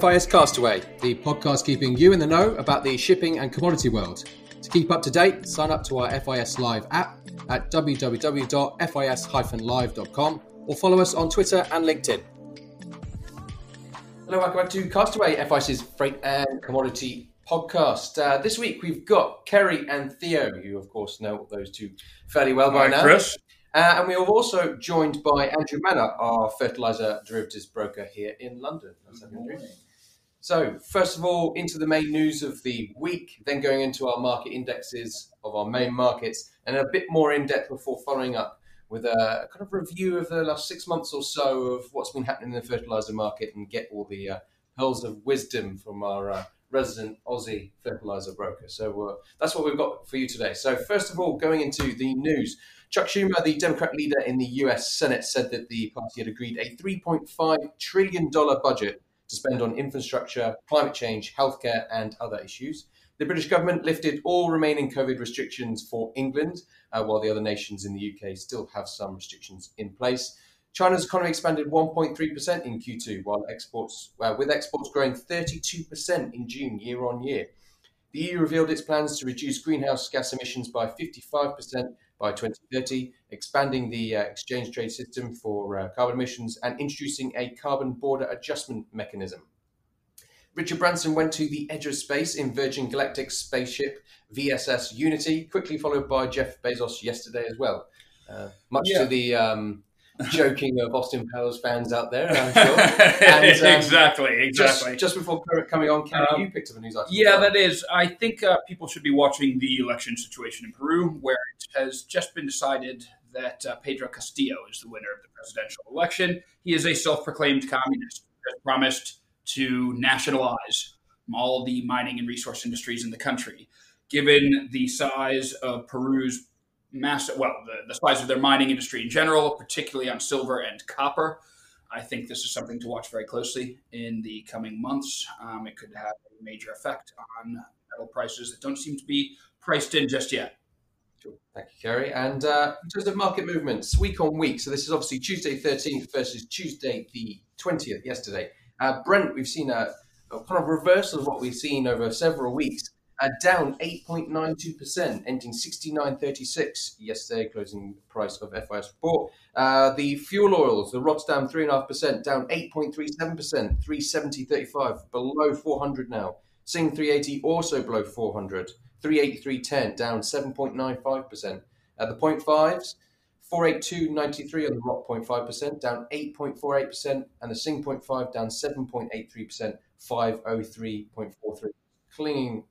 FIS Castaway, the podcast keeping you in the know about the shipping and commodity world. To keep up to date, sign up to our FIS Live app at www.fis-live.com or follow us on Twitter and LinkedIn. Hello, welcome back to Castaway, FIS's Freight and Commodity Podcast. This week we've got Kerry and Theo. You, of course, know those two fairly well by now. Chris. And we are also joined by Andrew Manna, our fertiliser derivatives broker here in London. So, first of all, into the main news of the week, then going into our market indexes of our main markets, and a bit more in depth before following up with a kind of review of the last 6 months or so of what's been happening in the fertiliser market, and get all the pearls of wisdom from our resident Aussie fertiliser broker. So that's what we've got for you today. So first of all, going into the news, Chuck Schumer, the Democrat leader in the US Senate, said that the party had agreed a $3.5 trillion budget to spend on infrastructure, climate change, healthcare and other issues. The British government lifted all remaining COVID restrictions for England, while the other nations in the UK still have some restrictions in place. China's economy expanded 1.3% in Q2, while exports growing 32% in June year on year. The EU revealed its plans to reduce greenhouse gas emissions by 55% by 2030, expanding the exchange trade system for carbon emissions and introducing a carbon border adjustment mechanism. Richard Branson went to the edge of space in Virgin Galactic's spaceship VSS Unity, quickly followed by Jeff Bezos yesterday as well. To the joking of Austin Powers fans out there, I'm sure. And, exactly. Just before coming on, Ken, you picked up a news item. Yeah, that is. I think people should be watching the election situation in Peru, where it has just been decided that Pedro Castillo is the winner of the presidential election. He is a self-proclaimed communist who has promised to nationalize all the mining and resource industries in the country. Given the size of Peru's the size of their mining industry in general, particularly on silver and copper, I think this is something to watch very closely in the coming months. It could have a major effect on metal prices that don't seem to be priced in just yet. Sure. Thank you, Kerry. And in terms of market movements, week on week, so this is obviously Tuesday 13th versus Tuesday the 20th yesterday. Brent, we've seen a kind of reversal of what we've seen over several weeks. Down 8.92%, ending 69.36 yesterday, closing price of FIS report. The fuel oils, the Rotterdam 3.5%, down 8.37%, 370.35, below 400 now. Singh 380, also below 400, 383.10, down 7.95%. The 0.5s, 482.93 on the Rot 0.5%, down 8.48%, and the Singh 0.5 down 7.83%, 503.43, clinging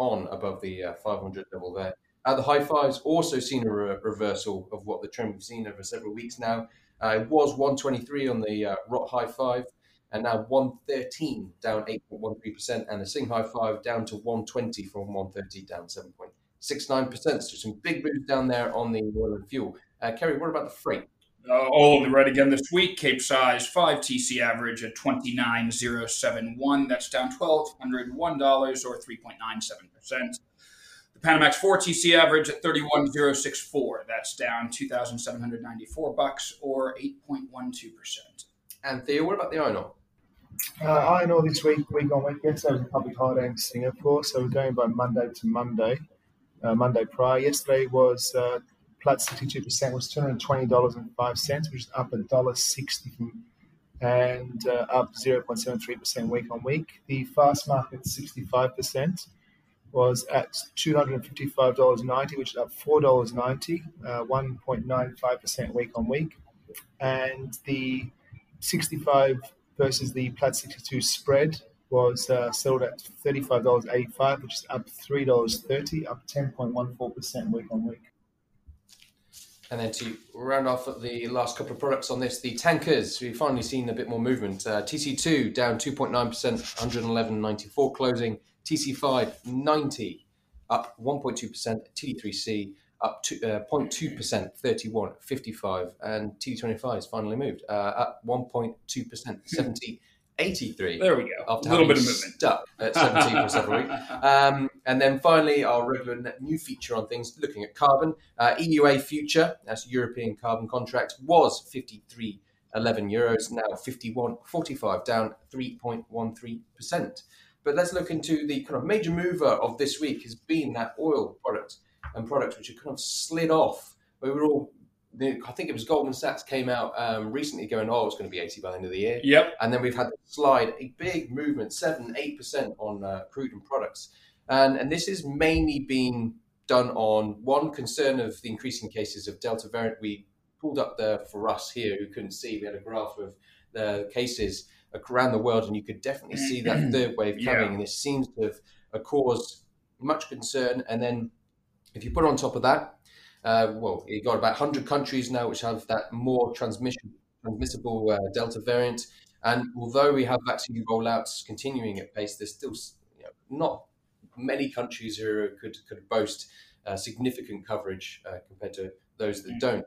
on above the 500 level there. The high fives also seen a reversal of what the trend we've seen over several weeks now. It was 123 on the Rot high five, and now 113, down 8.13%, and the Singh high five down to 120 from 130, down 7.69%. So some big moves down there on the oil and fuel. Kerry, what about the freight? All the red again this week. Cape size 5 TC average at 29,071. That's down $1,201 or 3.97%. The Panamax 4 TC average at 31,064. That's down $2,794 or 8.12%. And Theo, what about the iron ore? Iron ore this week on week. Yesterday was a public holiday in Singapore, so we're going by Monday to Monday prior. Yesterday was Plat 62% was $220.05, which is up $1.60 and up 0.73% week on week. The fast market 65% was at $255.90, which is up $4.90, 1.95% week on week. And the 65 versus the Plat 62 spread was settled at $35.85, which is up $3.30, up 10.14% week on week. And then to round off at the last couple of products on this, the tankers, we've finally seen a bit more movement. TC2 down 2.9%, 111.94 closing. TC5, 90, up 1.2%. T3C, up 0.2%, 31.55. And T25 has finally moved, up 1.2%, 70.83. There we go. After a little bit of movement. Stuck at 17 for several weeks. And then finally, our regular new feature on things, looking at carbon. EUA future, that's European carbon contract, was 53 €11, now 51.45, down 3.13%. But let's look into the kind of major mover of this week has been that oil product and products which have kind of slid off. We were all, I think it was Goldman Sachs came out recently going, oh, it's going to be 80 by the end of the year. Yep. And then we've had the slide, a big movement, 7, 8% on crude and products. And this has mainly been done on one concern of the increasing cases of Delta variant. We pulled up there for us here who couldn't see. We had a graph of the cases around the world, and you could definitely see that third wave coming. Yeah. And this seems to have caused much concern. And then if you put on top of that, well, you've got about 100 countries now which have that more transmissible Delta variant. And although we have vaccine rollouts continuing at pace, there's still not many countries who could boast significant coverage compared to those that don't.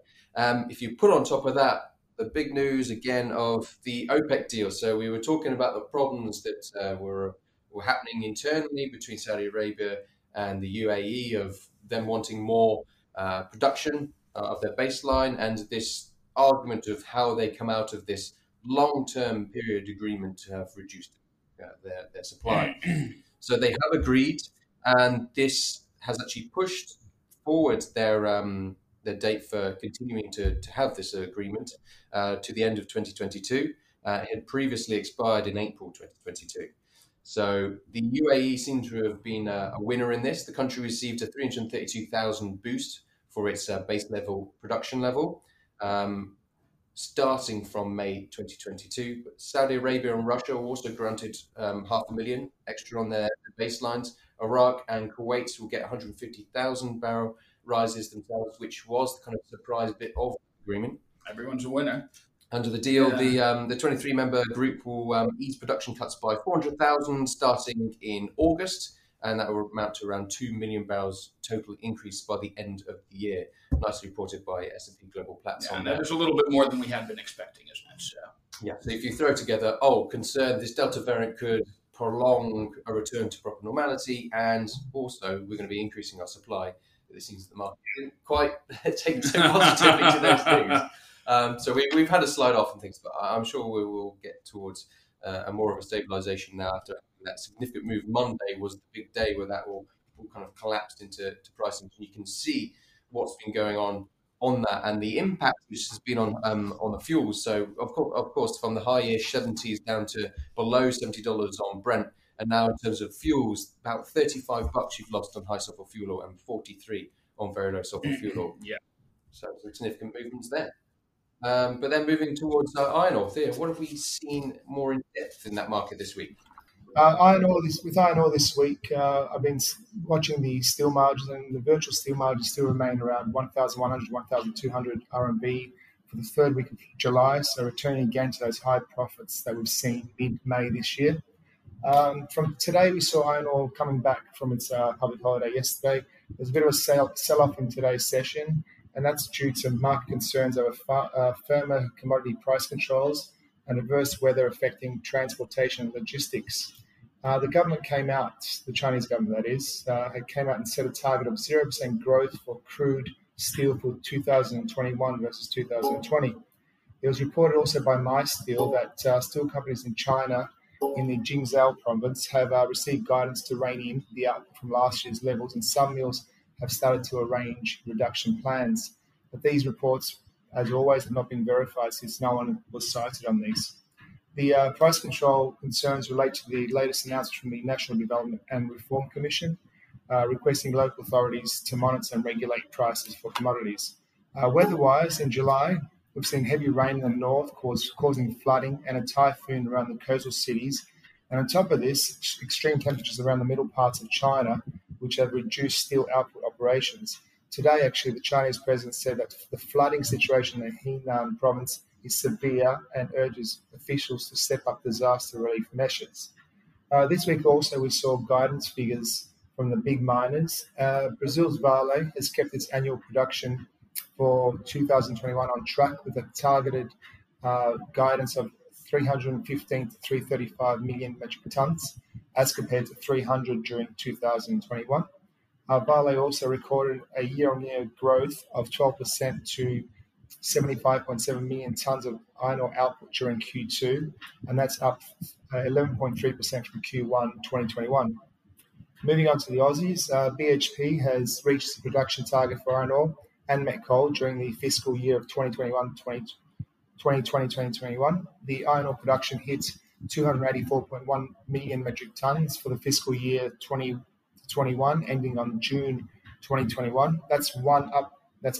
If you put on top of that, the big news again of the OPEC deal. So we were talking about the problems that were happening internally between Saudi Arabia and the UAE of them wanting more production of their baseline, and this argument of how they come out of this long-term period agreement to have reduced their supply. So they have agreed, and this has actually pushed forward their date for continuing to have this agreement to the end of 2022. It had previously expired in April 2022. So the UAE seems to have been a winner in this. The country received a 332,000 boost for its base level production level, starting from May 2022. But Saudi Arabia and Russia were also granted 500,000 extra on their baselines. Iraq and Kuwait will get 150,000 barrel rises themselves, which was the kind of surprise bit of the agreement. Everyone's a winner. Under the deal, the 23-member group will ease production cuts by 400,000 starting in August, and that will amount to around 2 million barrels total increase by the end of the year. Nicely reported by S&P Global Platts. Yeah, and that is a little bit more than we had been expecting, isn't it? So. Yeah, so if you throw together, concern this Delta variant could prolong a return to proper normality, and also we're going to be increasing our supply. It seems that the market didn't quite take too positively to those things. So we've had a slide off and things, but I'm sure we will get towards a more of a stabilization now after that significant move. Monday was the big day where that all kind of collapsed into pricing. You can see what's been going on that and the impact which has been on the fuels. So of course, from the high-ish 70s down to below $70 on Brent, and now in terms of fuels, about $35 you've lost on high sulfur fuel oil and 43 on very low sulfur fuel oil. Yeah. So significant movements there. But then moving towards iron ore, Theo, what have we seen more in depth in that market this week? Iron ore this week, I've been watching the steel margins, and the virtual steel margins still remain around 1,100, 1,200 RMB for the third week of July. So returning again to those high profits that we've seen mid-May this year. From today, we saw iron ore coming back from its public holiday yesterday. There's a bit of a sell-off in today's session, and that's due to market concerns over firmer commodity price controls and adverse weather affecting transportation and logistics. The government came out, the Chinese government that is, came out and set a target of 0% growth for crude steel for 2021 versus 2020. It was reported also by MySteel that steel companies in China in the Jingzhou province have received guidance to rein in the output from last year's levels, and some mills have started to arrange reduction plans. But these reports, as always, have not been verified since no one was cited on these. The price control concerns relate to the latest announcement from the National Development and Reform Commission, requesting local authorities to monitor and regulate prices for commodities. Weather-wise, in July, we've seen heavy rain in the north causing flooding and a typhoon around the coastal cities. And on top of this, extreme temperatures around the middle parts of China, which have reduced steel output operations. Today, actually, the Chinese president said that the flooding situation in Henan province is severe and urges officials to step up disaster relief measures. This week also, we saw guidance figures from the big miners. Brazil's Vale has kept its annual production for 2021 on track with a targeted guidance of 315 to 335 million metric tons as compared to 300 during 2021. Vale also recorded a year-on-year growth of 12% to 75.7 million tonnes of iron ore output during Q2, and that's up 11.3% from Q1 2021. Moving on to the Aussies, BHP has reached its production target for iron ore and met coal during the fiscal year of 2020-2021. The iron ore production hit 284.1 million metric tonnes for the fiscal year 2021, ending on June 2021. That's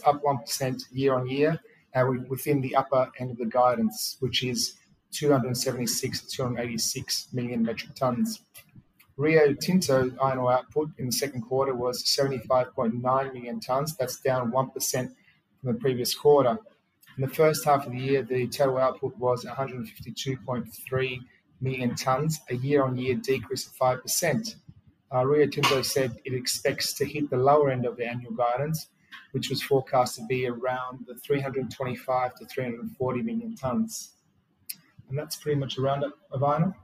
up 1% year on year, and we're within the upper end of the guidance, which is 276 to 286 million metric tonnes. Rio Tinto iron ore output in the second quarter was 75.9 million tonnes. That's down 1% from the previous quarter. In the first half of the year, the total output was 152.3 million tonnes, a year-on-year decrease of 5%. Rio Tinto said it expects to hit the lower end of the annual guidance, which was forecast to be around the 325 to 340 million tonnes. And that's pretty much a roundup of iron ore.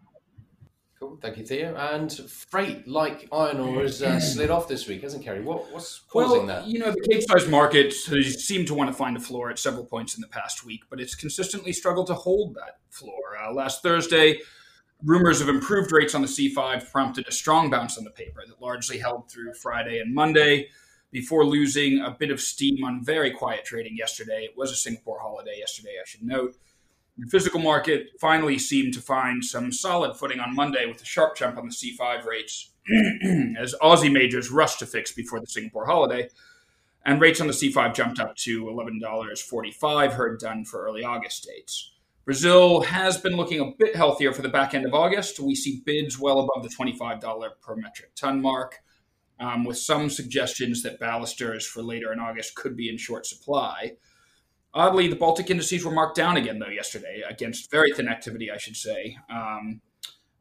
Cool, thank you, Theo. And freight, like iron ore, has slid off this week, hasn't Kerry? What's causing that? You know, the Capesize market has seemed to want to find a floor at several points in the past week, but it's consistently struggled to hold that floor. Last Thursday, rumors of improved rates on the C5 prompted a strong bounce on the paper that largely held through Friday and Monday, before losing a bit of steam on very quiet trading yesterday. It was a Singapore holiday yesterday, I should note. The physical market finally seemed to find some solid footing on Monday with a sharp jump on the C5 rates as Aussie majors rushed to fix before the Singapore holiday. And rates on the C5 jumped up to $11.45, heard done for early August dates. Brazil has been looking a bit healthier for the back end of August. We see bids well above the $25 per metric ton mark, with some suggestions that ballasters for later in August could be in short supply. Oddly, the Baltic indices were marked down again, though, yesterday, against very thin activity, I should say.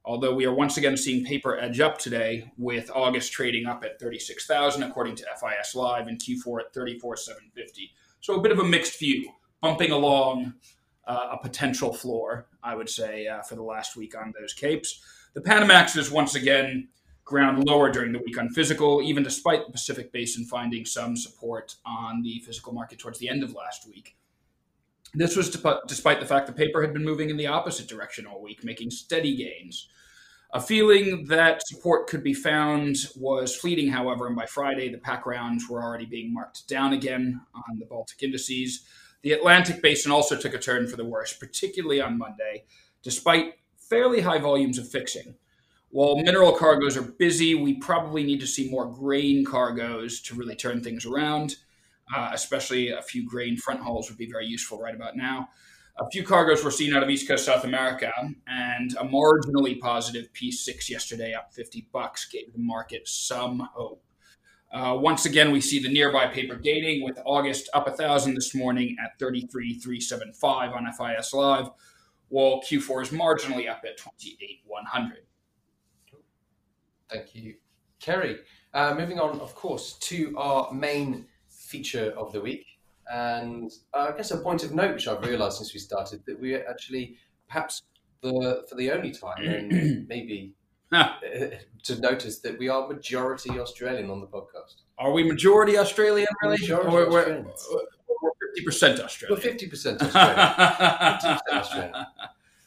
Although we are once again seeing paper edge up today, with August trading up at 36,000, according to FIS Live, and Q4 at 34,750. So a bit of a mixed view, bumping along a potential floor, I would say, for the last week on those capes. The Panamax is once again ground lower during the week on physical, even despite the Pacific Basin finding some support on the physical market towards the end of last week. This was despite the fact the paper had been moving in the opposite direction all week, making steady gains. A feeling that support could be found was fleeting, however, and by Friday, the pack rounds were already being marked down again on the Baltic indices. The Atlantic Basin also took a turn for the worse, particularly on Monday, despite fairly high volumes of fixing. While mineral cargoes are busy, we probably need to see more grain cargoes to really turn things around, especially a few grain front hauls would be very useful right about now. A few cargoes were seen out of East Coast South America, and a marginally positive P6 yesterday, up $50, gave the market some hope. Once again, we see the nearby paper gating, with August up 1,000 this morning at 33,375 on FIS Live, while Q4 is marginally up at 28,100. Thank you, Kerry. Moving on, of course, to our main feature of the week. And I guess a point of note, which I've realised since we started, that we are actually perhaps for the only time, and maybe to notice that we are majority Australian on the podcast. Are we majority Australian, really? Majority we're 50% Australian. We're 50% Australian. 50% Australian.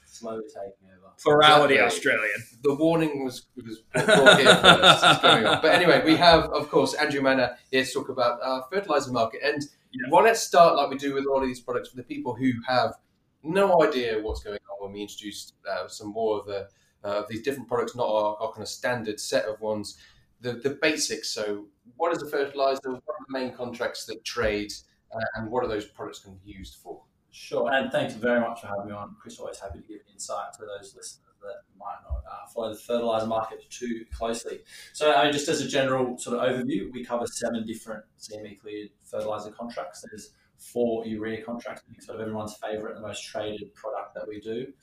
Slow taking over. Plurality exactly. Australian. The warning was brought here first. It's going on. But anyway, we have, of course, Andrew Manna here to talk about our fertiliser market. And why not start like we do with all of these products for the people who have no idea what's going on when we introduced some more of the these different products, not our kind of standard set of ones, the basics. So what is a fertiliser? What are the main contracts that trade? And what are those products going to be used for? Sure, and thanks very much for having me on. Chris, always happy to give insight to those listeners that might not follow the fertiliser market too closely. So just as a general sort of overview, we cover 7 different CME-cleared fertiliser contracts. There's 4 urea contracts, I think sort of everyone's favourite and most traded product that we do.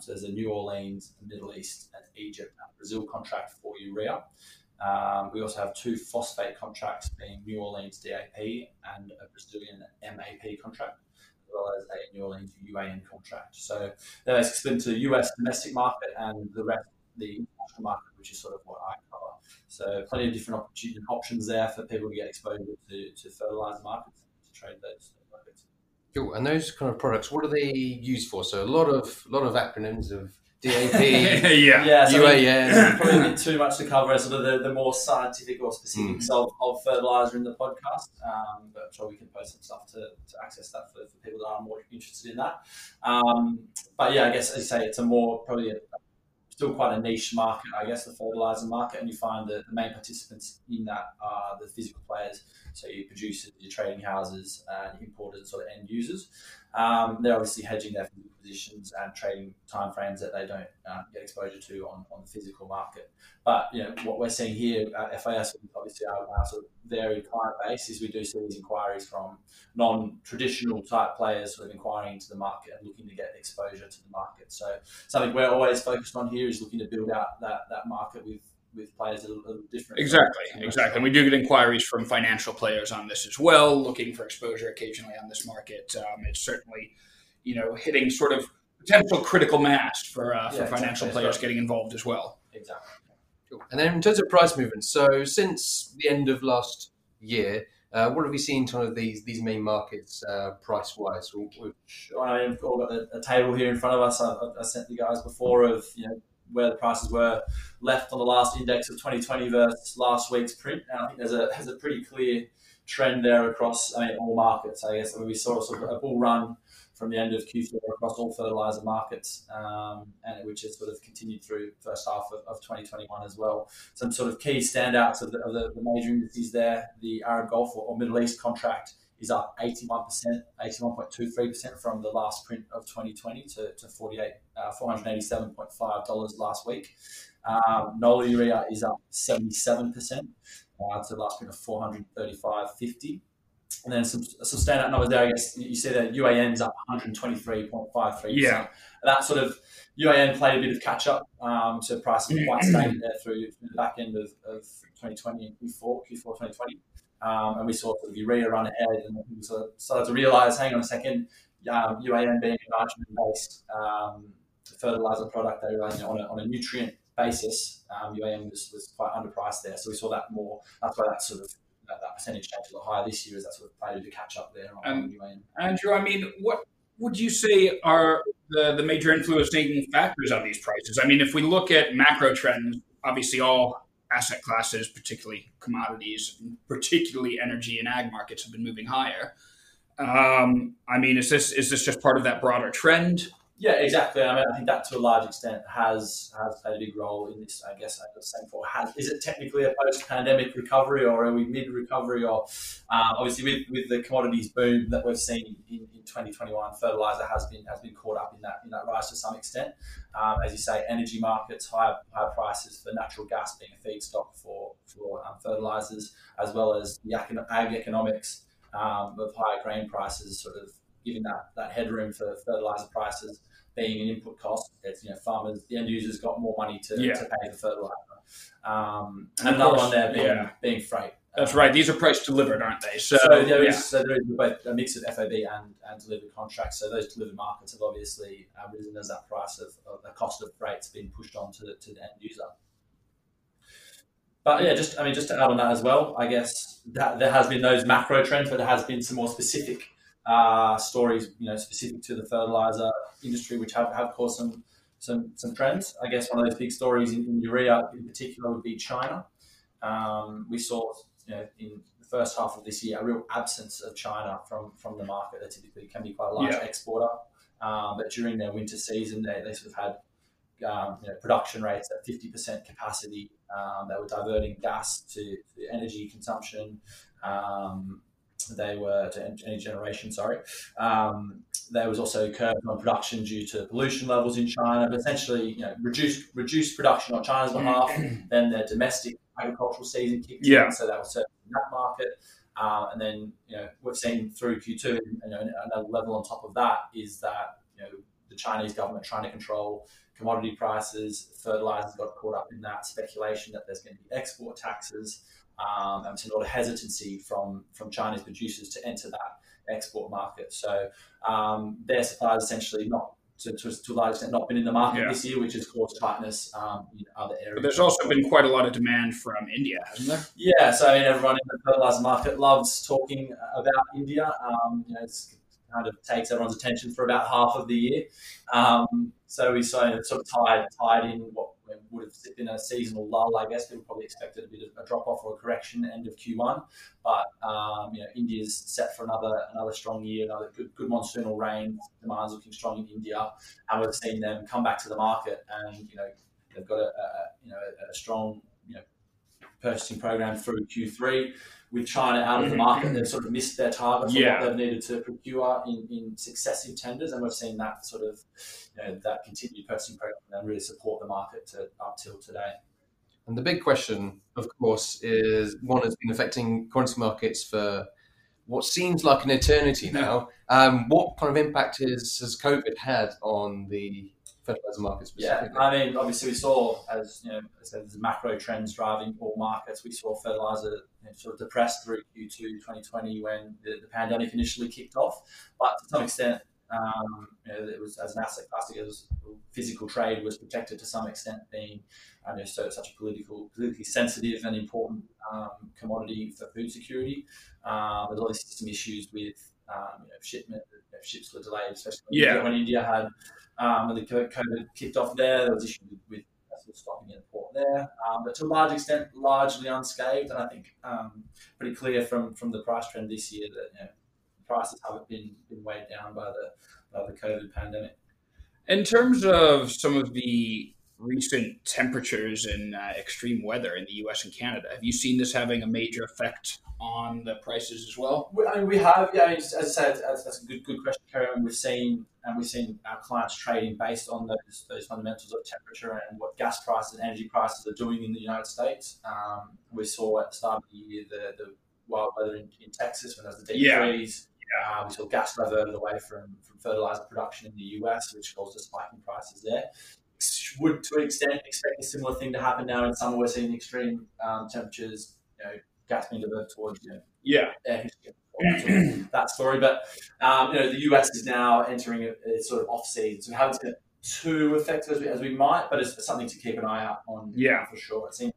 So there's a New Orleans, the Middle East, and Egypt, and Brazil contract for urea. We also have 2 phosphate contracts, being New Orleans DAP and a Brazilian MAP contract, as well as a New Orleans UAN contract. So they're split into US domestic market and the rest of the international market, which is sort of what I cover. So plenty of different options there for people to get exposure to fertiliser markets, to trade those markets. Cool. And those kind of products, what are they used for? So a lot of acronyms of DAP, UAN. Probably be too much to cover sort of the more scientific or specifics of fertiliser in the podcast, but I'm sure we can post some stuff to access that for people that are more interested in that. But yeah, I guess as you say, it's a more probably still quite a niche market, I guess, the fertiliser market, and you find that the main participants in that are the physical players, so your producers, your trading houses, and importers, and sort of end users. They're obviously hedging their positions and trading timeframes that they don't get exposure to on the physical market. But you know what we're seeing here at FIS, obviously our sort of varied client base, is we do see these inquiries from non-traditional type players sort of inquiring into the market and looking to get exposure to the market. So something we're always focused on here is looking to build out that market with players that are a little different. Exactly. And we do get inquiries from financial players on this as well, looking for exposure occasionally on this market. It's certainly, you know, hitting sort of potential critical mass for financial players getting involved as well. Exactly. Cool. And then in terms of price movement, so since the end of last year, what have we seen in terms of these main markets price-wise? We've all got a table here in front of us. I sent you guys before of, you know, where the prices were left on the last index of 2020 versus last week's print. And I think there's a pretty clear trend there across, I mean, all markets, I guess. I mean, we saw sort of a bull run from the end of Q4 across all fertiliser markets, and which has sort of continued through first half of 2021 as well. Some sort of key standouts of the major indices there, the Arab Gulf or Middle East contract is up 81.23% from the last print of 2020 to $487.5 last week. Nola urea is up 77% to the last print of $435.50. And then some standout numbers there, I guess, you see that UAN's up 123.53%. Yeah. That sort of UAN played a bit of catch-up, so prices were quite stable there through the back end of 2020 and Q4 2020. And we saw sort of urea run ahead, and we sort of started to realise, hang on a second, UAN being a nitrogen-based fertiliser product, they realised, you know, on a nutrient basis, UAN was quite underpriced there. So we saw that more, that's why that sort of, that percentage changed a lot higher this year as that sort of played to catch up there on UAN. Andrew, I mean, what would you say are the major influencing factors on these prices? I mean, if we look at macro trends, obviously all asset classes, particularly commodities, particularly energy and ag markets, have been moving higher. I mean, is this just part of that broader trend? Yeah, exactly. I mean, I think that to a large extent has played a big role in this, I guess, I'd say for is it technically a post-pandemic recovery, or are we mid-recovery, or obviously with the commodities boom that we've seen in 2021, fertiliser has been caught up in that rise to some extent. As you say, energy markets, higher prices for natural gas being a feedstock for fertilisers, as well as the ag economics with higher grain prices sort of giving that headroom for fertiliser prices. Being an input cost, it's, you know, farmers, the end users got more money to pay for fertiliser. And another one there being freight. That's right. These are price delivered, aren't they? So there is both a mix of FOB and delivered contracts. So those delivered markets have obviously risen as that price of the cost of freight's been pushed on to the end user. But yeah, just to add on that as well, I guess that there has been those macro trends, but there has been some more specific stories, you know, specific to the fertiliser industry, which have caused some trends. I guess one of those big stories in urea in particular would be China. We saw, you know, in the first half of this year a real absence of China from the market. They typically can be quite a large exporter, but during their winter season they sort of had you know, production rates at 50% capacity. They were diverting gas to energy consumption. They were to energy generation. There was also a curb on production due to pollution levels in China, but essentially, you know, reduced production on China's behalf. Then their domestic agricultural season kicked in, so that was certainly in that market. And then, you know, we've seen through Q2, you know, another level on top of that is that, you know, the Chinese government trying to control commodity prices. Fertilisers got caught up in that speculation that there's going to be export taxes. And it's a lot of hesitancy from Chinese producers to enter that export market. So their supply has essentially not, to a large extent, not been in the market this year, which has caused tightness in other areas. But there's also been quite a lot of demand from India, hasn't there? Yeah, so I mean, everyone in the fertiliser market loves talking about India. You know, it's kind of takes everyone's attention for about half of the year. So we sort of tied in what would have been a seasonal lull, I guess. People probably expected a bit of a drop-off or a correction end of Q1. But, India's set for another strong year, another good monsoonal rain. Demand's looking strong in India. And we've seen them come back to the market and, they've got a strong, purchasing program through Q3. With China out of the market, they've sort of missed their target for what they've needed to procure in successive tenders, and we've seen that sort of, that continued purchasing program and really support the market up till today. And the big question, of course, is one that's been affecting currency markets for what seems like an eternity now. What kind of impact has COVID had on the fertilizer markets? Yeah, I mean, obviously we saw, there's macro trends driving all markets. We saw fertilizer sort of depressed through Q2 2020 when the pandemic initially kicked off. But to some extent, it was as an asset class, physical trade was protected to some extent, being such a politically sensitive and important commodity for food security. There's all these system issues with shipment. Ships were delayed, especially when India had when the COVID kicked off there. There was issues with vessels stopping in the port there, but to a large extent, largely unscathed. And I think pretty clear from the price trend this year that prices haven't been weighed down by the COVID pandemic. In terms of some of the recent temperatures and extreme weather in the US and Canada, have you seen this having a major effect on the prices as well? We have, as I said, that's a good question, Karen. We've seen our clients trading based on those fundamentals of temperature and what gas prices and energy prices are doing in the United States. We saw at the start of the year the wild weather in Texas when there was the deep freeze. We saw gas diverted away from fertilizer production in the US, which caused a spike in prices there. Would, to an extent, expect a similar thing to happen now in summer. We're seeing extreme temperatures, gas being diverted towards, that story. But, the US is now entering a sort of off-season. So we haven't seen it too effective as we might, but it's something to keep an eye out on for sure. It seems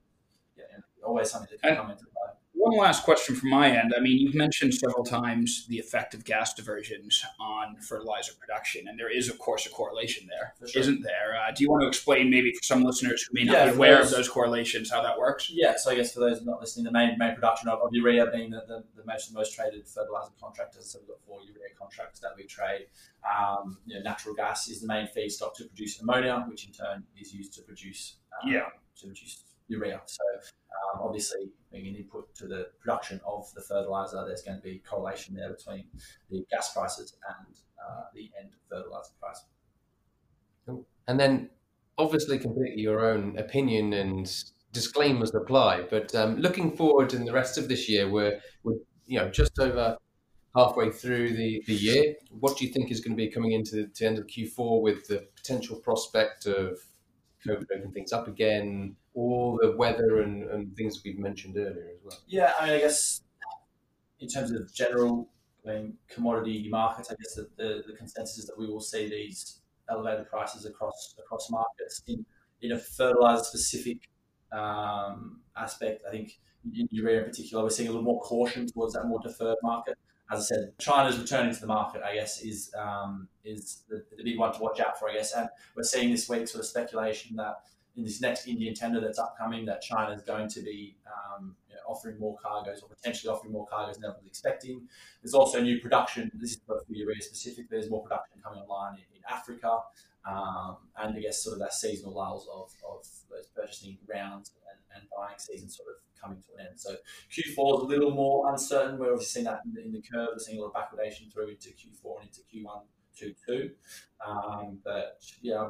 always something that can come into play. One last question from my end. I mean, you've mentioned several times the effect of gas diversions on fertilizer production, and there is, of course, a correlation there, for sure. Isn't there? Do you want to explain maybe for some listeners who may not be aware of those correlations, how that works? Yeah, so I guess for those not listening, the main production of urea being the most traded fertilizer contractors, so we've got 4 urea contracts that we trade. Natural gas is the main feedstock to produce ammonia, which in turn is used to produce urea. So obviously being an input to the production of the fertilizer, there's going to be correlation there between the gas prices and the end fertilizer price. Cool. And then obviously completely your own opinion and disclaimers apply, but looking forward in the rest of this year, we're just over halfway through the year. What do you think is going to be coming into the end of Q4 with the potential prospect of COVID opening things up again, all the weather and things we've mentioned earlier as well? Yeah, I mean, I guess in terms of general commodity markets, I guess that the consensus is that we will see these elevated prices across markets. In a fertilizer-specific aspect, I think in urea in particular, we're seeing a little more caution towards that more deferred market. As I said, China's returning to the market, I guess, is the big one to watch out for, I guess. And we're seeing this week sort of speculation that in this next Indian tender that's upcoming, that China's going to be offering more cargoes or potentially offering more cargoes than everyone's expecting. There's also new production. This is for urea specifically. There's more production coming online in Africa. And I guess sort of that seasonal lulls of those purchasing rounds and buying season sort of coming to an end. So Q4 is a little more uncertain. We're obviously seeing that in the curve. We're seeing a lot of backwardation through into Q4 and into Q1, Q2. But yeah,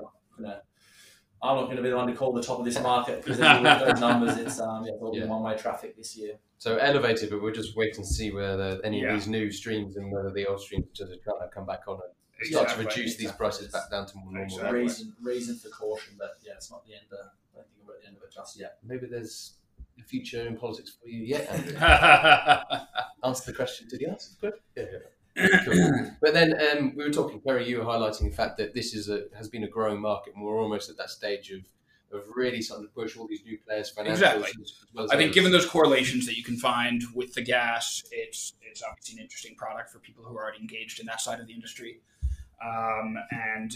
I'm not going to be the one to call the top of this market because those numbers, it's all been one-way traffic this year. So elevated, but we'll just wait and see whether any of these new streams and whether the old streams just kind of come back on it. Start to reduce these prices back down to more normal levels. Reason for caution, but it's not the end of. I don't think we're at the end of it just yet. Maybe there's a future in politics for you yet, Andrew. Answer the question. Did he answer the question? Yeah. Cool. But then we were talking, Kerry, you were highlighting the fact that this has been a growing market, and we're almost at that stage of of really starting to push all these new players financially. Exactly. Well, I think given those correlations that you can find with the gas, it's obviously an interesting product for people who are already engaged in that side of the industry. And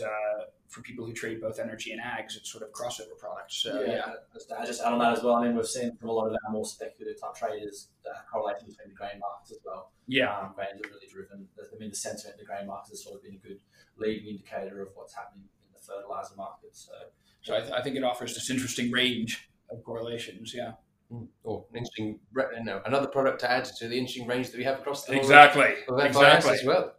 for people who trade both energy and ags, it's sort of crossover products. So, yeah. I just add on that as well. I mean, we've seen from a lot of our more speculative type traders correlating between the grain markets as well. Yeah. Grains are really driven. I mean, the sentiment in the grain markets has sort of been a good leading indicator of what's happening in the fertilizer market. So I think it offers this interesting range of correlations. Yeah. Or interesting, another product to add to the interesting range that we have across the FIS as well.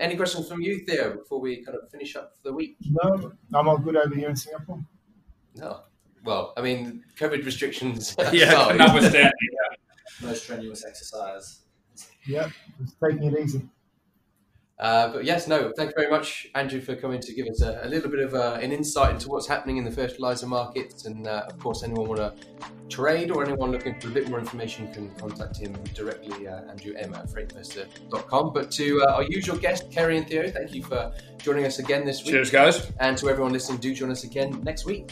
Any questions from you, Theo, before we kind of finish up for the week? No, I'm all good over here in Singapore. No. Well, I mean, COVID restrictions. Yeah, notwithstanding. No strenuous exercise. Yeah, just taking it easy. Thank you very much, Andrew, for coming to give us a little bit of an insight into what's happening in the fertilizer markets. And of course, anyone want to trade or anyone looking for a bit more information can contact him directly, Andrew M at freightinvestor.com. But to our usual guests, Kerry and Theo, thank you for joining us again this week. Cheers, guys. And to everyone listening, do join us again next week.